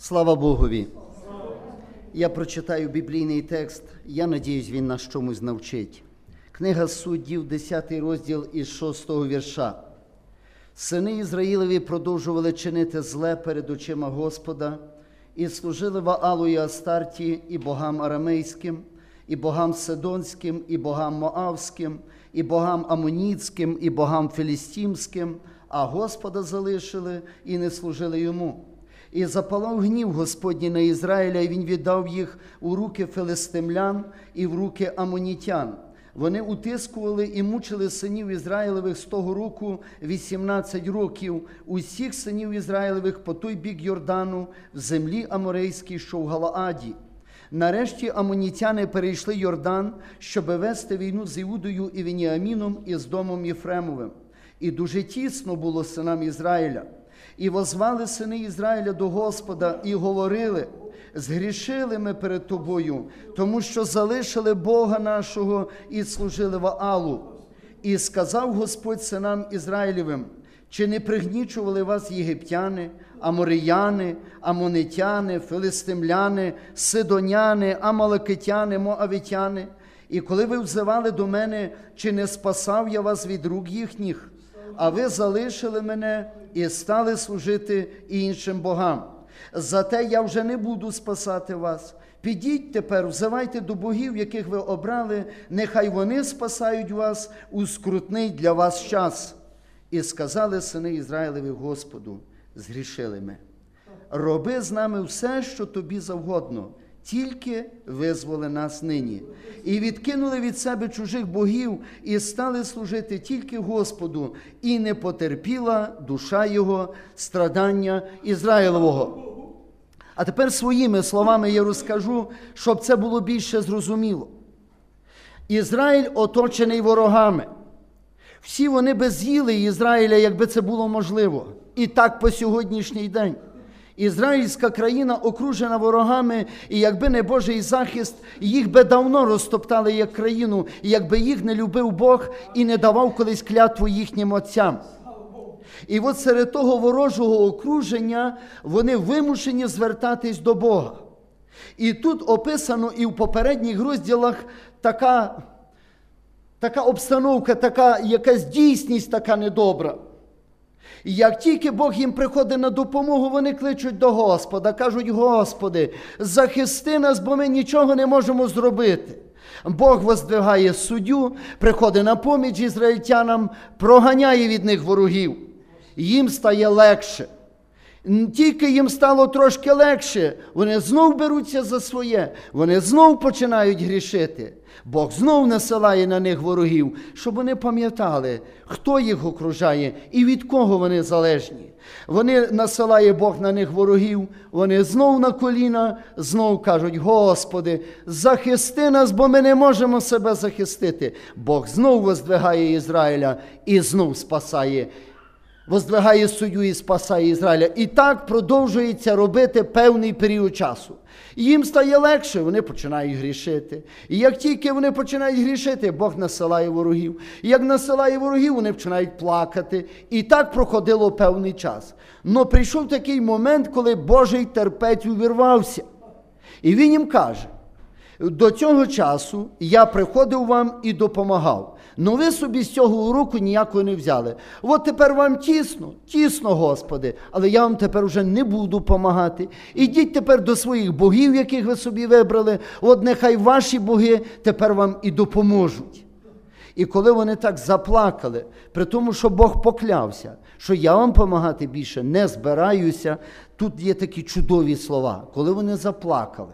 Слава Богові! Я прочитаю біблійний текст, я надіюсь, він нас чомусь навчить. Книга Суддів, 10 розділ із 6 вірша. Сини Ізраїлеві продовжували чинити зле перед очима Господа і служили Ваалу і Астарті, і богам арамейським, і богам Сидонським, і богам Моавським, і богам Амоніцьким, і богам Філістімським, а Господа залишили і не служили йому. І запалав гнів Господній на Ізраїля, і він віддав їх у руки филистимлян і в руки амонітян. Вони утискували і мучили синів Ізраїлевих з того року 18 років, усіх синів Ізраїлевих по той бік Йордану, в землі аморейській, що в Галааді. Нарешті амонітяни перейшли Йордан, щоб вести війну з Іудою і Веніаміном і з домом Єфремовим. І дуже тісно було синам Ізраїля. І возвали сини Ізраїля до Господа, і говорили: «Згрішили ми перед Тобою, тому що залишили Бога нашого і служили Ваалу». І сказав Господь синам Ізраїлевим: «Чи не пригнічували вас єгиптяни, аморіяни, амонитяни, филистимляни, сидоняни, амалакитяни, моавитяни? І коли ви взивали до мене, чи не спасав я вас від рук їхніх? А ви залишили мене і стали служити іншим богам. Зате я вже не буду спасати вас. Підіть тепер, взивайте до богів, яких ви обрали, нехай вони спасають вас у скрутний для вас час». І сказали сини Ізраїлеві Господу: «Згрішили ми. Роби з нами все, що тобі завгодно, тільки визволи нас нині». І відкинули від себе чужих богів, і стали служити тільки Господу, і не потерпіла душа його страдання Ізраїлового. А тепер своїми словами я розкажу, щоб це було більше зрозуміло. Ізраїль оточений ворогами. Всі вони би з'їли Ізраїля, якби це було можливо. І так по сьогоднішній день. Ізраїльська країна окружена ворогами, і якби не Божий захист, їх би давно розтоптали як країну, якби їх не любив Бог і не давав колись клятву їхнім отцям. І от серед того ворожого окруження вони вимушені звертатись до Бога. І тут описано і в попередніх розділах така обстановка, така якась дійсність така недобра. Як тільки Бог їм приходить на допомогу, вони кличуть до Господа, кажуть: «Господи, захисти нас, бо ми нічого не можемо зробити». Бог воздвигає суддю, приходить на поміч ізраїльтянам, проганяє від них ворогів. Їм стає легше. Тільки їм стало трошки легше, вони знов беруться за своє, вони знов починають грішити. Бог знов насилає на них ворогів, щоб вони пам'ятали, хто їх окружає і від кого вони залежні. Насилає Бог на них ворогів, вони знов на коліна, знов кажуть: «Господи, захисти нас, бо ми не можемо себе захистити». Бог знов воздвигає Ізраїля і знов спасає. Воздвигає суддю і спасає Ізраїля. І так продовжується робити певний період часу. Їм стає легше, вони починають грішити. І як тільки вони починають грішити, Бог насилає ворогів. І як насилає ворогів, вони починають плакати. І так проходило певний час. Но прийшов такий момент, коли Божий терпець увірвався. І він їм каже: «До цього часу я приходив вам і допомагав. Но ви собі з цього уроку ніякого не взяли. От тепер вам тісно, Господи, але я вам тепер вже не буду помагати. Ідіть тепер до своїх богів, яких ви собі вибрали. От нехай ваші боги тепер вам і допоможуть». І коли вони так заплакали, при тому, що Бог поклявся, що я вам помагати більше не збираюся, тут є такі чудові слова. Коли вони заплакали,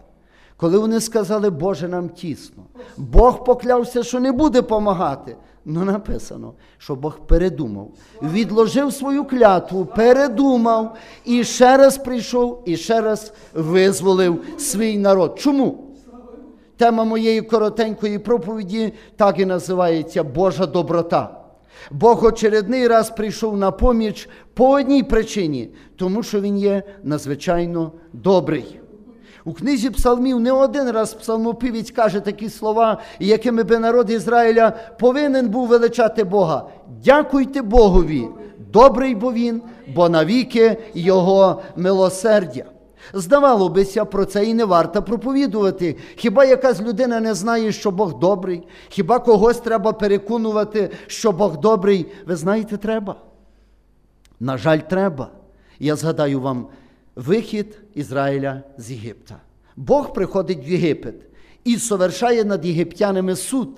коли вони сказали: «Боже, нам тісно», Бог поклявся, що не буде помагати. Ну, написано, що Бог передумав, відложив свою клятву, передумав і ще раз прийшов, і ще раз визволив свій народ. Чому? Тема моєї коротенької проповіді так і називається: «Божа доброта». Бог очередний раз прийшов на поміч по одній причині, тому що він є надзвичайно добрий. У книзі псалмів не один раз псалмопівець каже такі слова, якими би народ Ізраїля повинен був величати Бога: «Дякуйте Богові, добрий бо він, бо навіки його милосердя». Здавало бися, про це і не варто проповідувати. Хіба якась людина не знає, що Бог добрий? Хіба когось треба переконувати, що Бог добрий? Ви знаєте, треба. На жаль, треба. Я згадаю вам вихід Ізраїля з Єгипта. Бог приходить в Єгипет і совершає над єгиптянами суд.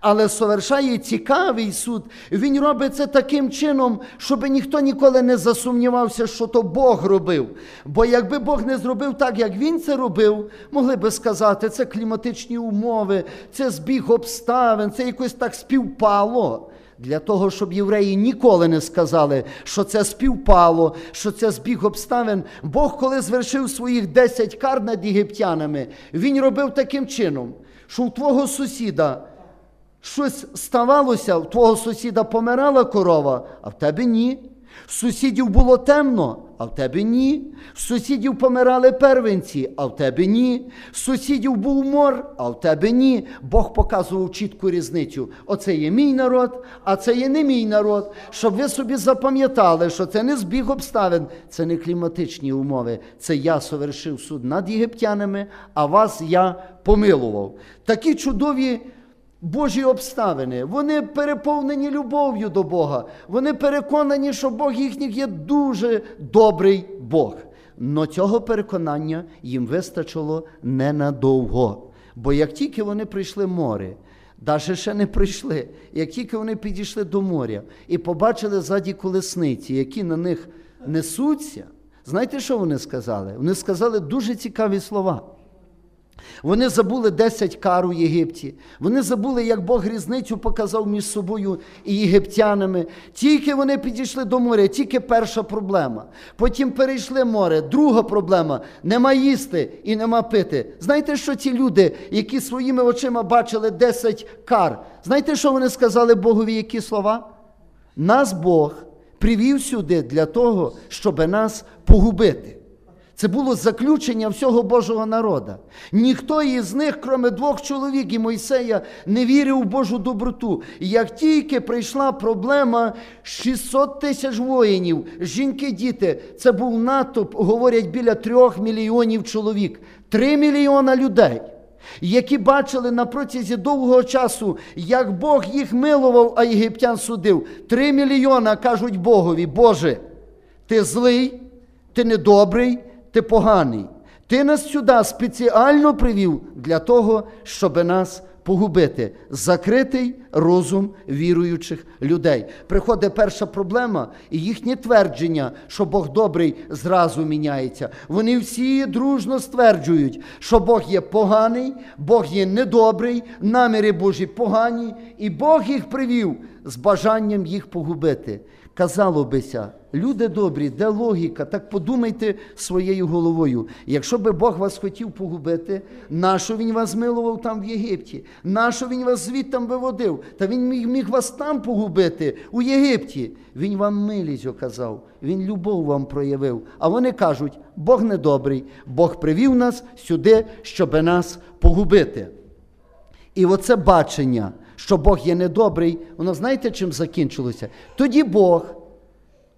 Але совершає цікавий суд. Він робить це таким чином, щоб ніхто ніколи не засумнівався, що то Бог робив. Бо якби Бог не зробив так, як Він це робив, могли би сказати, це кліматичні умови, це збіг обставин, це якось так співпало. Для того, щоб євреї ніколи не сказали, що це співпало, що це збіг обставин. Бог, коли звершив своїх 10 кар над єгиптянами, Він робив таким чином, що у твого сусіда щось ставалося, у твого сусіда помирала корова, а в тебе ні. В сусідів було темно, а в тебе ні. В сусідів помирали первенці, а в тебе ні. В сусідів був мор, а в тебе ні. Бог показував чітку різницю. Оце є мій народ, а це є не мій народ. Щоб ви собі запам'ятали, що це не збіг обставин, це не кліматичні умови. Це я совершив суд над єгиптянами, а вас я помилував. Такі чудові Божі обставини, вони переповнені любов'ю до Бога, вони переконані, що Бог їхніх є дуже добрий Бог. Но цього переконання їм вистачило ненадовго. Бо як тільки вони прийшли море, навіть ще не прийшли, як тільки вони підійшли до моря і побачили ззаді колесниці, які на них несуться, знаєте, що вони сказали? Вони сказали дуже цікаві слова. Вони забули 10 кар у Єгипті. Вони забули, як Бог різницю показав між собою і єгиптянами. Тільки вони підійшли до моря, тільки перша проблема. Потім перейшли море, друга проблема – нема їсти і нема пити. Знаєте, що ці люди, які своїми очима бачили 10 кар, знаєте, що вони сказали Богові, які слова? Нас Бог привів сюди для того, щоб нас погубити. Це було заключення всього Божого народу. Ніхто із них, крім 2 чоловік і Мойсея, не вірив у Божу доброту. І як тільки прийшла проблема, 600 000 воїнів, жінки, діти, це був натовп, говорять, біля 3 мільйонів чоловік. 3 мільйона людей, які бачили на протязі довгого часу, як Бог їх милував, а єгиптян судив. 3 мільйона кажуть Богові: Боже, ти злий, ти недобрий, ти поганий. Ти нас сюди спеціально привів для того, щоб нас погубити. Закритий розум віруючих людей. Приходить перша проблема, і їхнє твердження, що Бог добрий, зразу міняється. Вони всі дружно стверджують, що Бог є поганий, Бог є недобрий, наміри Божі погані, і Бог їх привів з бажанням їх погубити. Казало бися, люди добрі, де логіка? Так подумайте своєю головою. Якщо би Бог вас хотів погубити, нащо Він вас милував там в Єгипті? Нащо Він вас звідтам виводив? Та Він міг вас там погубити, у Єгипті. Він вам милість оказав, Він любов вам проявив. А вони кажуть, Бог недобрий, Бог привів нас сюди, щоб нас погубити. І оце бачення, що Бог є недобрий, воно знаєте, чим закінчилося? Тоді Бог,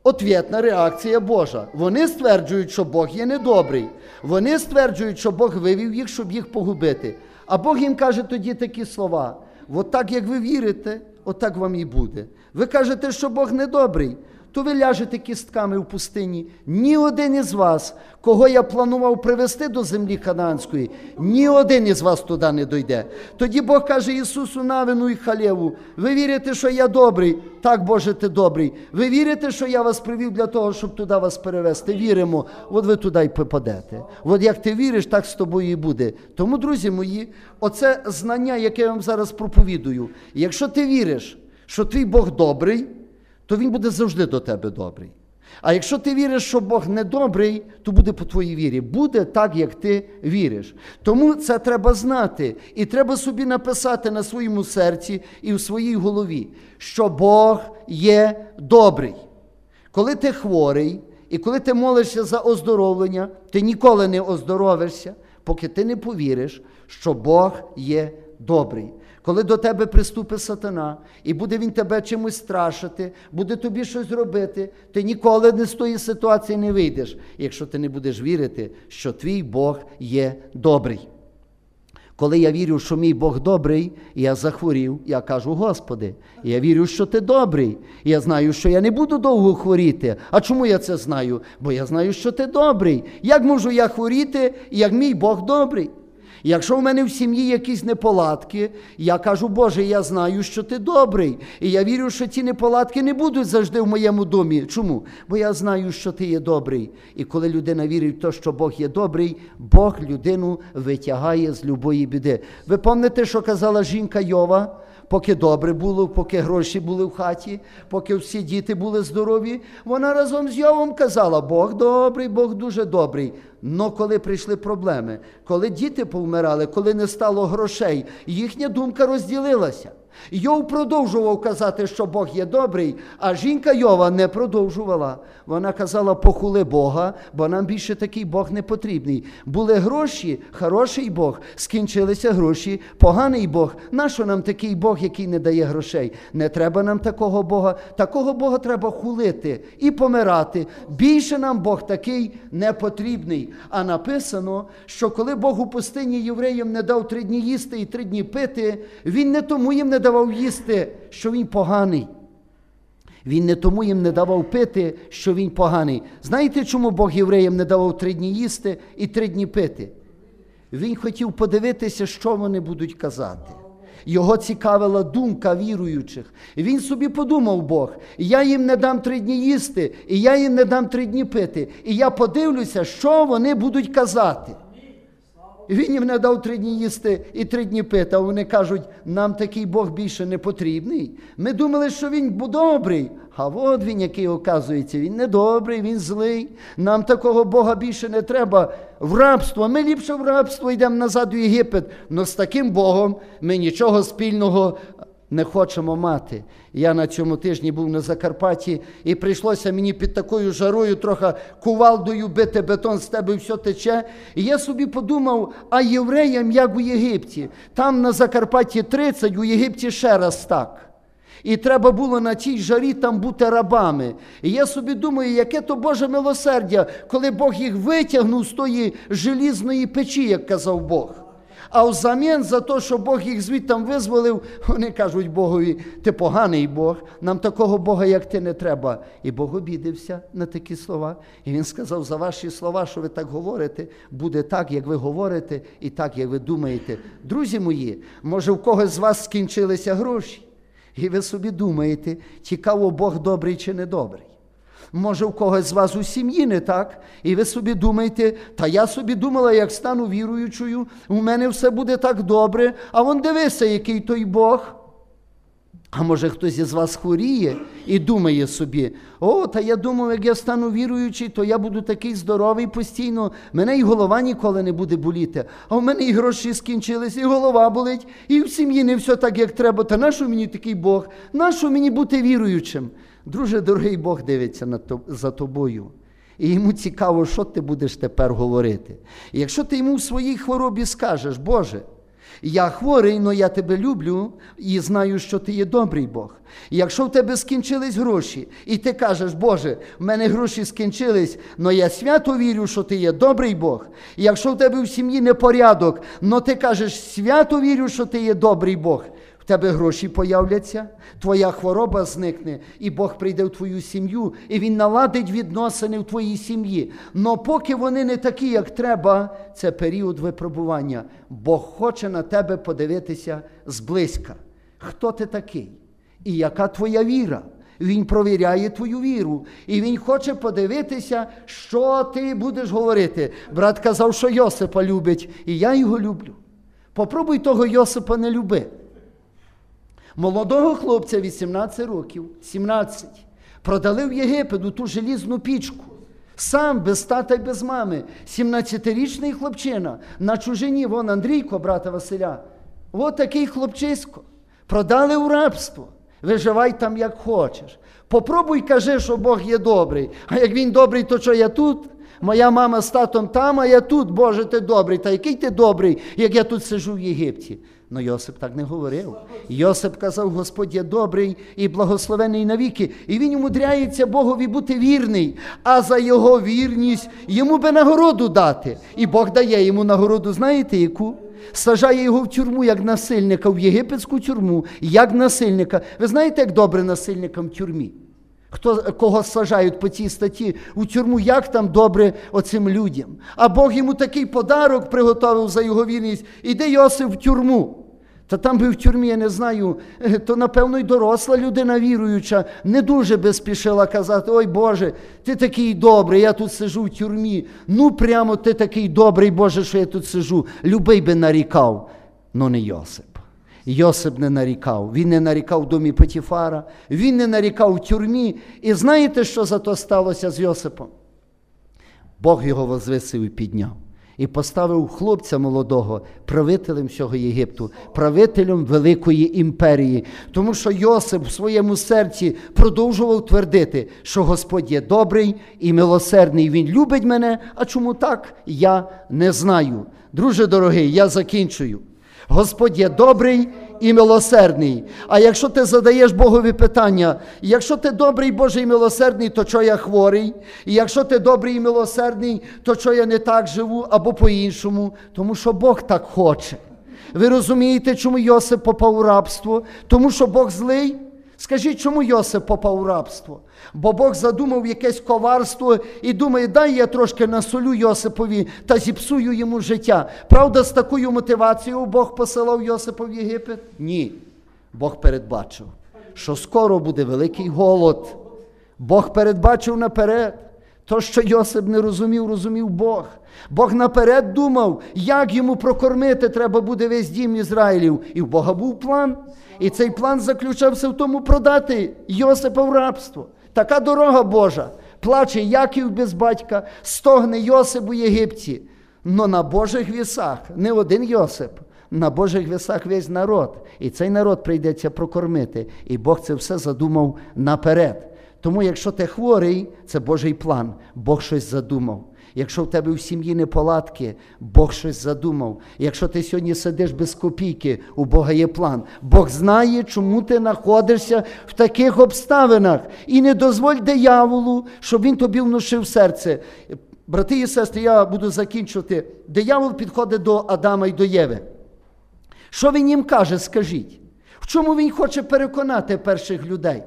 ответна реакція Божа. Вони стверджують, що Бог є недобрий. Вони стверджують, що Бог вивів їх, щоб їх погубити. А Бог їм каже тоді такі слова. От так, як ви вірите, от так вам і буде. Ви кажете, що Бог недобрий, то ви ляжете кістками в пустині. Ні один із вас, кого я планував привести до землі Ханаанської, ні один із вас туди не дойде. Тоді Бог каже Ісусу Навину і Халеву: ви вірите, що я добрий? Так, Боже, ти добрий. Ви вірите, що я вас привів для того, щоб туди вас перевести? Віримо. От ви туди й попадете. От як ти віриш, так з тобою і буде. Тому, друзі мої, оце знання, яке я вам зараз проповідую. Якщо ти віриш, що твій Бог добрий, то Він буде завжди до тебе добрий. А якщо ти віриш, що Бог недобрий, то буде по твоїй вірі. Буде так, як ти віриш. Тому це треба знати. І треба собі написати на своєму серці і в своїй голові, що Бог є добрий. Коли ти хворий і коли ти молишся за оздоровлення, ти ніколи не оздоровишся, поки ти не повіриш, що Бог є добрий. Коли до тебе приступить сатана, і буде він тебе чимось страшити, буде тобі щось робити, ти ніколи не з тої ситуації не вийдеш, якщо ти не будеш вірити, що твій Бог є добрий. Коли я вірю, що мій Бог добрий, я захворів, я кажу: Господи, я вірю, що Ти добрий. Я знаю, що я не буду довго хворіти. А чому я це знаю? Бо я знаю, що Ти добрий. Як можу я хворіти, як мій Бог добрий? Якщо в мене в сім'ї якісь неполадки, я кажу: Боже, я знаю, що Ти добрий. І я вірю, що ці неполадки не будуть завжди в моєму домі. Чому? Бо я знаю, що Ти є добрий. І коли людина вірить в те, що Бог є добрий, Бог людину витягає з любої біди. Ви пам'ятаєте, що казала жінка Йова? Поки добре було, поки гроші були в хаті, поки всі діти були здорові, вона разом з Йовом казала: Бог добрий, Бог дуже добрий. Но коли прийшли проблеми, коли діти повмирали, коли не стало грошей, їхня думка розділилася. Йов продовжував казати, що Бог є добрий, а жінка Йова не продовжувала. Вона казала: похули Бога, бо нам більше такий Бог не потрібний. Були гроші, хороший Бог, скінчилися гроші, поганий Бог. Нащо нам такий Бог, який не дає грошей? Не треба нам такого Бога. Такого Бога треба хулити і помирати. Більше нам Бог такий не потрібний. А написано, що коли Бог у пустині євреям не дав 3 дні їсти і 3 дні пити, Він не тому їм не давав їсти, що Він поганий. Він не тому їм не давав пити, що Він поганий. Знаєте, чому Бог євреям не давав 3 дні їсти і 3 дні пити? Він хотів подивитися, що вони будуть казати. Його цікавила думка віруючих. Він собі подумав, Бог: я їм не дам 3 дні їсти, і я їм не дам 3 дні пити, і я подивлюся, що вони будуть казати. Він їм не дав 3 дні їсти і 3 дні пити, а вони кажуть: нам такий Бог більше не потрібний. Ми думали, що Він добрий, а от Він, який оказується, Він не добрий, Він злий. Нам такого Бога більше не треба. В рабство, ми ліпше в рабство йдемо назад у Єгипет, але з таким Богом ми нічого спільного не хочемо мати. Я на цьому тижні був на Закарпатті, і прийшлося мені під такою жарою трохи кувалдою бити бетон, з тебе все тече. І я собі подумав: а євреям як у Єгипті? Там на Закарпатті 30, у Єгипті ще раз так. І треба було на цій жарі там бути рабами. І я собі думаю, яке то Боже милосердя, коли Бог їх витягнув з тої желізної печі, як казав Бог. А взамін за те, що Бог їх звідти визволив, вони кажуть Богові: ти поганий Бог, нам такого Бога, як ти, не треба. І Бог обідався на такі слова. І Він сказав: за ваші слова, що ви так говорите, буде так, як ви говорите, і так, як ви думаєте. Друзі мої, може в когось з вас скінчилися гроші? І ви собі думаєте: цікаво, Бог добрий чи не добрий? Може, в когось з вас у сім'ї не так, і ви собі думаєте: та я собі думала, як стану віруючою, у мене все буде так добре, а вон дивися, який той Бог. А може, хтось із вас хворіє і думає собі: о, та я думав, як я стану віруючий, то я буду такий здоровий постійно, мене і голова ніколи не буде боліти, а в мене і гроші скінчились, і голова болить, і в сім'ї не все так, як треба, та нащо мені такий Бог, нащо мені бути віруючим? Друже, дорогий, Бог дивиться за тобою. І йому цікаво, що ти будеш тепер говорити. І якщо ти йому в своїй хворобі скажеш: Боже, я хворий, но я тебе люблю і знаю, що ти є добрий Бог. І якщо в тебе скінчились гроші, і ти кажеш: Боже, в мене гроші скінчились, но я свято вірю, що ти є добрий Бог. І якщо в тебе в сім'ї непорядок, но ти кажеш: свято вірю, що ти є добрий Бог, тебе гроші появляться, твоя хвороба зникне, і Бог прийде в твою сім'ю, і Він наладить відносини в твоїй сім'ї. Но поки вони не такі, як треба, це період випробування. Бог хоче на тебе подивитися зблизька. Хто ти такий? І яка твоя віра? Він провіряє твою віру. І Він хоче подивитися, що ти будеш говорити. Брат казав, що Йосипа любить, і я його люблю. Попробуй того Йосипа не люби. Молодого хлопця, 18 років, 17, продали в Єгипет у ту желізну пічку. Сам, без тата й без мами. 17-річний хлопчина, на чужині, вон Андрійко, брата Василя. От такий хлопчисько. Продали у рабство. Виживай там, як хочеш. Попробуй, кажи, що Бог є добрий. А як Він добрий, то що я тут? Моя мама з татом там, а я тут. Боже, ти добрий. Та який ти добрий, як я тут сижу в Єгипті? Но Йосип так не говорив. Йосип казав, Господь є добрий і благословений навіки. І він умудряється Богові бути вірний. А за його вірність йому би нагороду дати. І Бог дає йому нагороду, знаєте яку? Сажає його в тюрму як насильника, в єгипетську тюрму, як насильника. Ви знаєте, як добре насильникам в тюрмі? Кого сажають по цій статті у тюрму, як там добре оцим людям. А Бог йому такий подарок приготовив за його вірність. Іди, Йосип, в тюрму. Та там би в тюрмі, я не знаю, то, напевно, й доросла людина віруюча не дуже би спішила казати, ой, Боже, ти такий добрий, я тут сижу в тюрмі. Ну, прямо ти такий добрий, Боже, що я тут сижу. Любий би нарікав, но не Йосип. Йосип не нарікав. Він не нарікав в домі Потіфара, він не нарікав в тюрмі. І знаєте, що за то сталося з Йосипом? Бог його возвисив і підняв. І поставив хлопця молодого правителем всього Єгипту, правителем великої імперії. Тому що Йосип в своєму серці продовжував твердити, що Господь є добрий і милосердний. Він любить мене, а чому так, я не знаю. Друже дорогий, я закінчую. Господь є добрий і милосердний. А якщо ти задаєш Богові питання, якщо ти добрий, Боже, і милосердний, то чого я хворий? І якщо ти добрий і милосердний, то чого я не так живу або по-іншому? Тому що Бог так хоче. Ви розумієте, чому Йосип попав у рабство? Тому що Бог злий? Скажіть, чому Йосип попав у рабство? Бо Бог задумав якесь коварство і думає, дай я трошки насолю Йосипові та зіпсую йому життя. Правда, з такою мотивацією Бог посилав Йосипа в Єгипет? Ні. Бог передбачив, що скоро буде великий голод. Бог передбачив наперед. То, що Йосип не розумів, розумів Бог. Бог наперед думав, як йому прокормити треба буде весь дім Ізраїлів. І в Бога був план. І цей план заключався в тому продати Йосипа в рабство. Така дорога Божа. Плаче Яків без батька, стогне Йосип у Єгипті. Но на Божих вісах не один Йосип. На Божих вісах весь народ. І цей народ прийдеться прокормити. І Бог це все задумав наперед. Тому, якщо ти хворий, це Божий план. Бог щось задумав. Якщо в тебе в сім'ї неполадки, Бог щось задумав. Якщо ти сьогодні сидиш без копійки, у Бога є план. Бог знає, чому ти знаходишся в таких обставинах. І не дозволь дияволу, щоб він тобі внушив серце. Брати і сестри, я буду закінчувати. Диявол підходить до Адама і до Єви. Що він їм каже, скажіть? В чому він хоче переконати перших людей?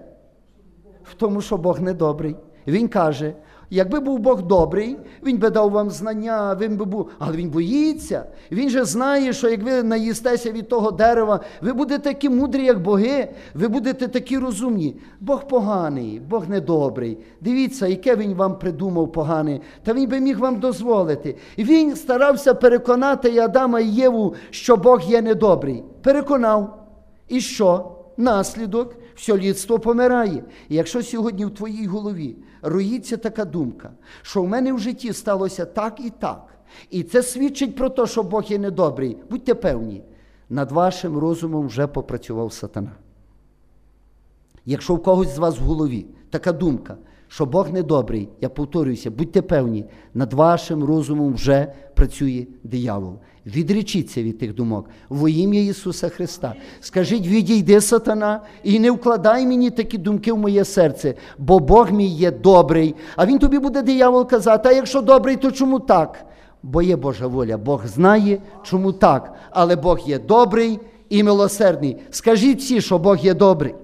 В тому, що Бог не добрий. Він каже, якби був Бог добрий, він би дав вам знання, він би був... Але він боїться. Він же знає, що як ви наїстеся від того дерева, ви будете такі мудрі, як боги, ви будете такі розумні. Бог поганий, Бог недобрий. Дивіться, яке він вам придумав погане, та він би міг вам дозволити. Він старався переконати і Адама, і Єву, що Бог є недобрий. Переконав. І що? Наслідок. Все людство помирає. І якщо сьогодні в твоїй голові роїться така думка, що в мене в житті сталося так, і це свідчить про те, що Бог є недобрий, будьте певні, над вашим розумом вже попрацював сатана. Якщо в когось з вас в голові така думка, що Бог недобрий, я повторююся, будьте певні, над вашим розумом вже працює диявол. Відречіться від тих думок во ім'я Ісуса Христа. Скажіть, відійди, сатана, і не вкладай мені такі думки в моє серце, бо Бог мій є добрий. А він тобі буде, диявол, казати, а якщо добрий, то чому так? Бо є Божа воля, Бог знає, чому так. Але Бог є добрий і милосердний. Скажіть всі, що Бог є добрий.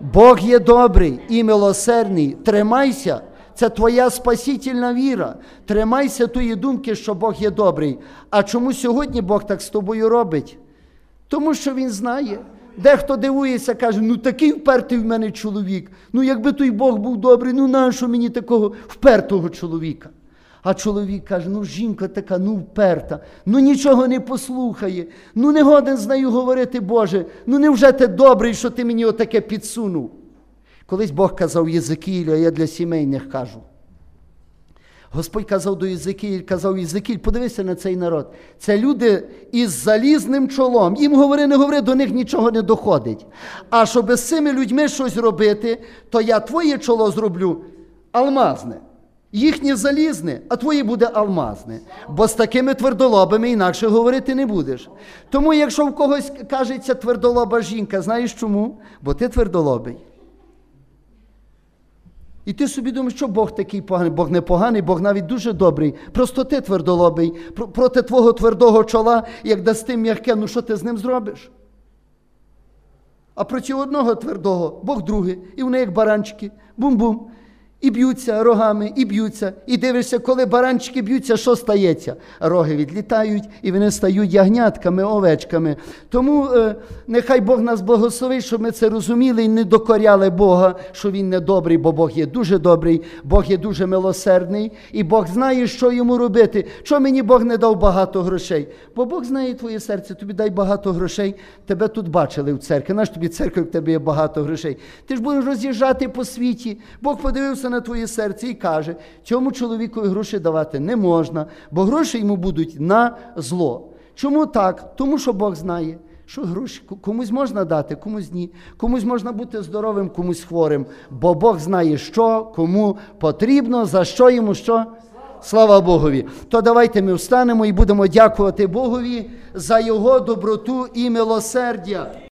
Бог є добрий і милосердний. Тримайся. Це твоя спасительна віра. Тримайся тої думки, що Бог є добрий. А чому сьогодні Бог так з тобою робить? Тому що він знає. Дехто дивується, каже, ну такий впертий в мене чоловік. Ну якби той Бог був добрий, ну нащо мені такого впертого чоловіка? А чоловік каже, ну жінка така, ну вперта, ну нічого не послухає, ну не годен з нею говорити, Боже, ну невже ти добрий, що ти мені отаке підсунув? Колись Бог казав Єзекіїлю, а я для сімейних кажу. Господь казав до Єзекіїля, подивися на цей народ. Це люди із залізним чолом. Їм говори, не говори, до них нічого не доходить. А щоб з цими людьми щось робити, то я твоє чоло зроблю алмазне. їхнє залізне, а твоє буде алмазне. Бо з такими твердолобами інакше говорити не будеш. Тому, якщо в когось кажеться твердолоба жінка, знаєш чому? Бо ти твердолобий. І ти собі думаєш, що Бог такий поганий. Бог не поганий, Бог навіть дуже добрий. Просто ти твердолобий. Проти твого твердого чола, як дасти м'яке, ну що ти з ним зробиш? А проти одного твердого Бог другий. І вони як баранчики. Бум-бум. І б'ються рогами, і б'ються. І дивишся, коли баранчики б'ються, що стається? Роги відлітають, і вони стають ягнятками, овечками. Тому нехай Бог нас благословить, щоб ми це розуміли і не докоряли Бога, що Він не добрий, бо Бог є дуже добрий, Бог є дуже милосердний, і Бог знає, що йому робити. Чого мені Бог не дав багато грошей? Бо Бог знає твоє серце, тобі дай багато грошей, тебе тут бачили в церкві. Наш тобі церква, в тебе є багато грошей. Ти ж будеш роз'їжджати по світі. Бог подивився на твоє серце і каже, цьому чоловіку гроші давати не можна, бо гроші йому будуть на зло. Чому так? Тому що Бог знає, що гроші комусь можна дати, комусь ні. Комусь можна бути здоровим, комусь хворим, бо Бог знає, що кому потрібно, за що йому що. Слава Богові! То давайте ми встанемо і будемо дякувати Богові за Його доброту і милосердя.